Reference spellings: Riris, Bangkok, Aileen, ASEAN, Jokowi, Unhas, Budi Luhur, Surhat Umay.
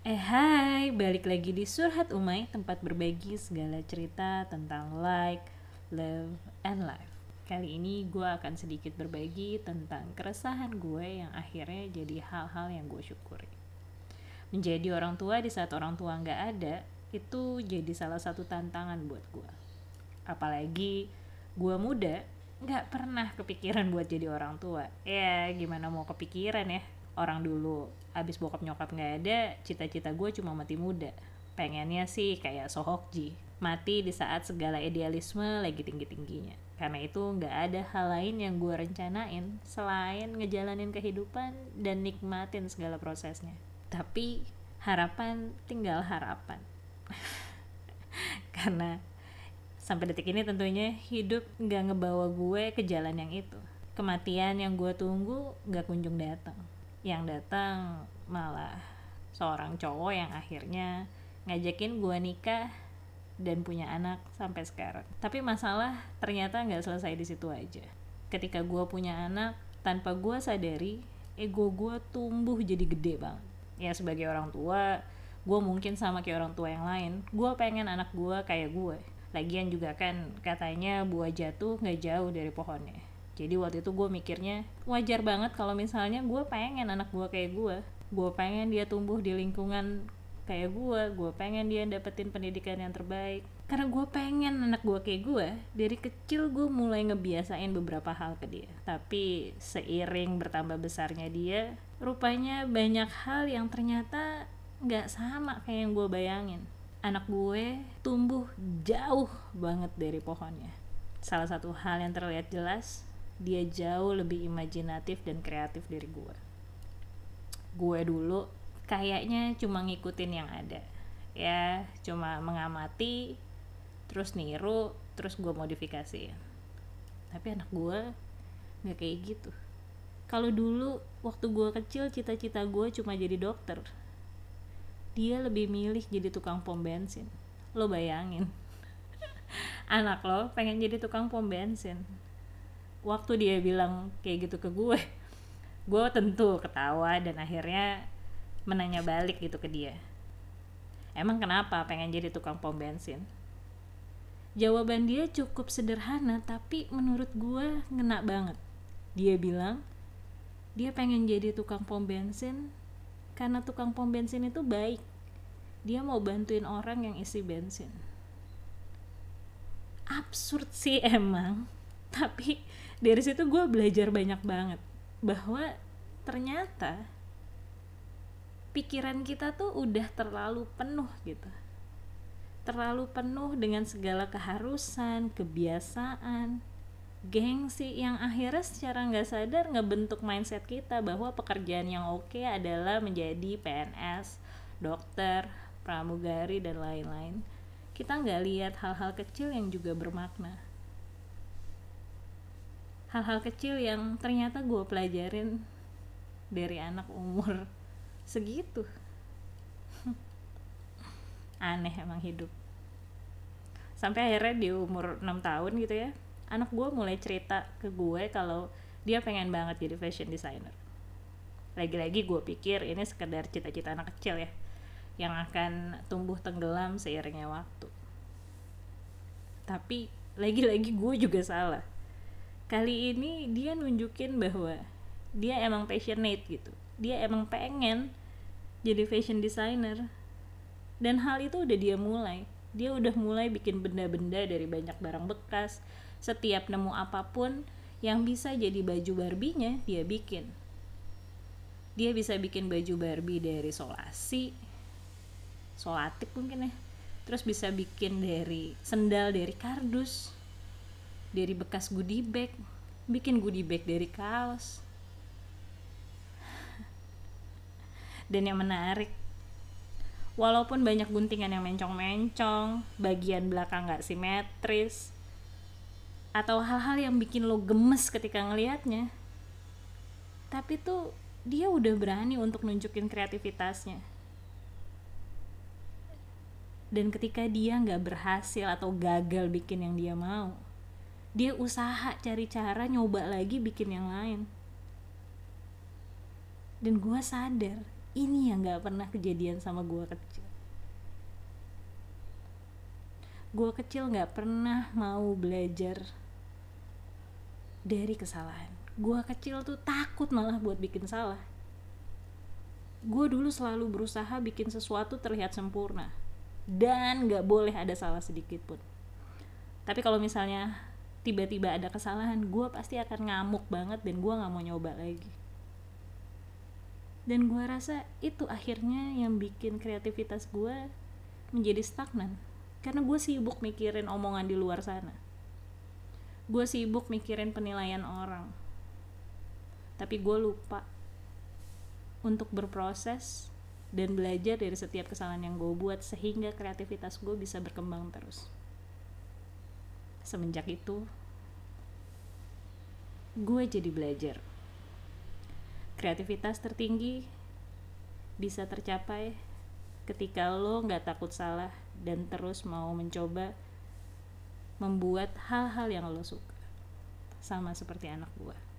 Hai, balik lagi di Surhat Umay, tempat berbagi segala cerita tentang like, love, and life. Kali ini gue akan sedikit berbagi tentang keresahan gue yang akhirnya jadi hal-hal yang gue syukuri. Menjadi orang tua di saat orang tua gak ada, itu jadi salah satu tantangan buat gue. Apalagi gue muda, gak pernah kepikiran buat jadi orang tua. Ya, gimana mau kepikiran ya? Orang dulu, abis bokap nyokap gak ada, cita-cita gue cuma mati muda. Pengennya sih kayak Sohokji, mati di saat segala idealisme lagi tinggi-tingginya. Karena itu gak ada hal lain yang gue rencanain selain ngejalanin kehidupan dan nikmatin segala prosesnya. Tapi harapan tinggal harapan. Karena sampai detik ini tentunya hidup gak ngebawa gue ke jalan yang itu. Kematian yang gue tunggu gak kunjung datang. Yang datang malah seorang cowok yang akhirnya ngajakin gue nikah dan punya anak sampai sekarang. Tapi masalah ternyata gak selesai di situ aja. Ketika gue punya anak, tanpa gue sadari, ego gue tumbuh jadi gede banget. Ya sebagai orang tua, gue mungkin sama kayak orang tua yang lain. Gue pengen anak gue kayak gue. Lagian juga kan katanya buah jatuh gak jauh dari pohonnya. Jadi waktu itu gue mikirnya wajar banget kalau misalnya gue pengen anak gue kayak gue. Gue pengen dia tumbuh di lingkungan kayak gue. Gue pengen dia dapetin pendidikan yang terbaik. Karena gue pengen anak gue kayak gue, dari kecil gue mulai ngebiasain beberapa hal ke dia. Tapi seiring bertambah besarnya dia, rupanya banyak hal yang ternyata gak sama kayak yang gue bayangin. Anak gue tumbuh jauh banget dari pohonnya. Salah satu hal yang terlihat jelas, dia jauh lebih imajinatif dan kreatif dari gue. Gue dulu kayaknya cuma ngikutin yang ada. Ya, cuma mengamati, terus niru, terus gue modifikasiin. Tapi anak gue gak kayak gitu. Kalau dulu, waktu gue kecil, cita-cita gue cuma jadi dokter. Dia lebih milih jadi tukang pom bensin. Lo bayangin. Anak lo pengen jadi tukang pom bensin. Waktu dia bilang kayak gitu ke gue tentu ketawa dan akhirnya menanya balik gitu ke dia. Emang kenapa pengen jadi tukang pom bensin? Jawaban dia cukup sederhana tapi menurut gue ngena banget. Dia bilang, dia pengen jadi tukang pom bensin karena tukang pom bensin itu baik. Dia mau bantuin orang yang isi bensin. Absurd sih emang. Tapi dari situ gue belajar banyak banget bahwa ternyata pikiran kita tuh udah terlalu penuh gitu. Terlalu penuh dengan segala keharusan, kebiasaan, gengsi yang akhirnya secara gak sadar ngebentuk mindset kita bahwa pekerjaan yang oke adalah menjadi PNS, dokter, pramugari, dan lain-lain. Kita gak lihat hal-hal kecil yang juga bermakna. Hal-hal kecil yang ternyata gue pelajarin dari anak umur segitu. Aneh emang hidup. Sampai akhirnya di umur 6 tahun gitu ya, anak gue mulai cerita ke gue kalau dia pengen banget jadi fashion designer. Lagi-lagi gue pikir ini sekedar cita-cita anak kecil ya, yang akan tumbuh tenggelam seiringnya waktu. Tapi lagi-lagi gue juga salah. Kali ini dia nunjukin bahwa dia emang passionate gitu. Dia emang pengen jadi fashion designer. Dan hal itu udah dia mulai. Dia udah mulai bikin benda-benda dari banyak barang bekas. Setiap nemu apapun yang bisa jadi baju Barbie-nya, dia bikin. Dia bisa bikin baju Barbie dari solatik mungkin ya. Terus bisa bikin dari sendal dari kardus. Dari bekas goodie bag, bikin goodie bag dari kaos. Dan yang menarik, walaupun banyak guntingan yang mencong-mencong, bagian belakang gak simetris, atau hal-hal yang bikin lo gemes ketika ngelihatnya, tapi tuh dia udah berani untuk nunjukin kreativitasnya. Dan ketika dia gak berhasil atau gagal bikin yang dia mau, dia usaha cari cara nyoba lagi bikin yang lain. Dan gue sadar Ini yang gak pernah kejadian sama gue kecil. Gue kecil gak pernah mau belajar dari kesalahan. Gue kecil tuh takut malah buat bikin salah. Gue dulu selalu berusaha bikin sesuatu terlihat sempurna dan gak boleh ada salah sedikit pun. Tapi kalau misalnya tiba-tiba ada kesalahan, gue pasti akan ngamuk banget dan gue gak mau nyoba lagi. Dan gue rasa itu akhirnya yang bikin kreativitas gue menjadi stagnan. Karena gue sibuk mikirin omongan di luar sana. Gue sibuk mikirin penilaian orang. Tapi gue lupa untuk berproses dan belajar dari setiap kesalahan yang gue buat, sehingga kreativitas gue bisa berkembang terus. Semenjak itu, gue jadi belajar. Kreativitas tertinggi bisa tercapai ketika lo gak takut salah dan terus mau mencoba membuat hal-hal yang lo suka. Sama seperti anak gue.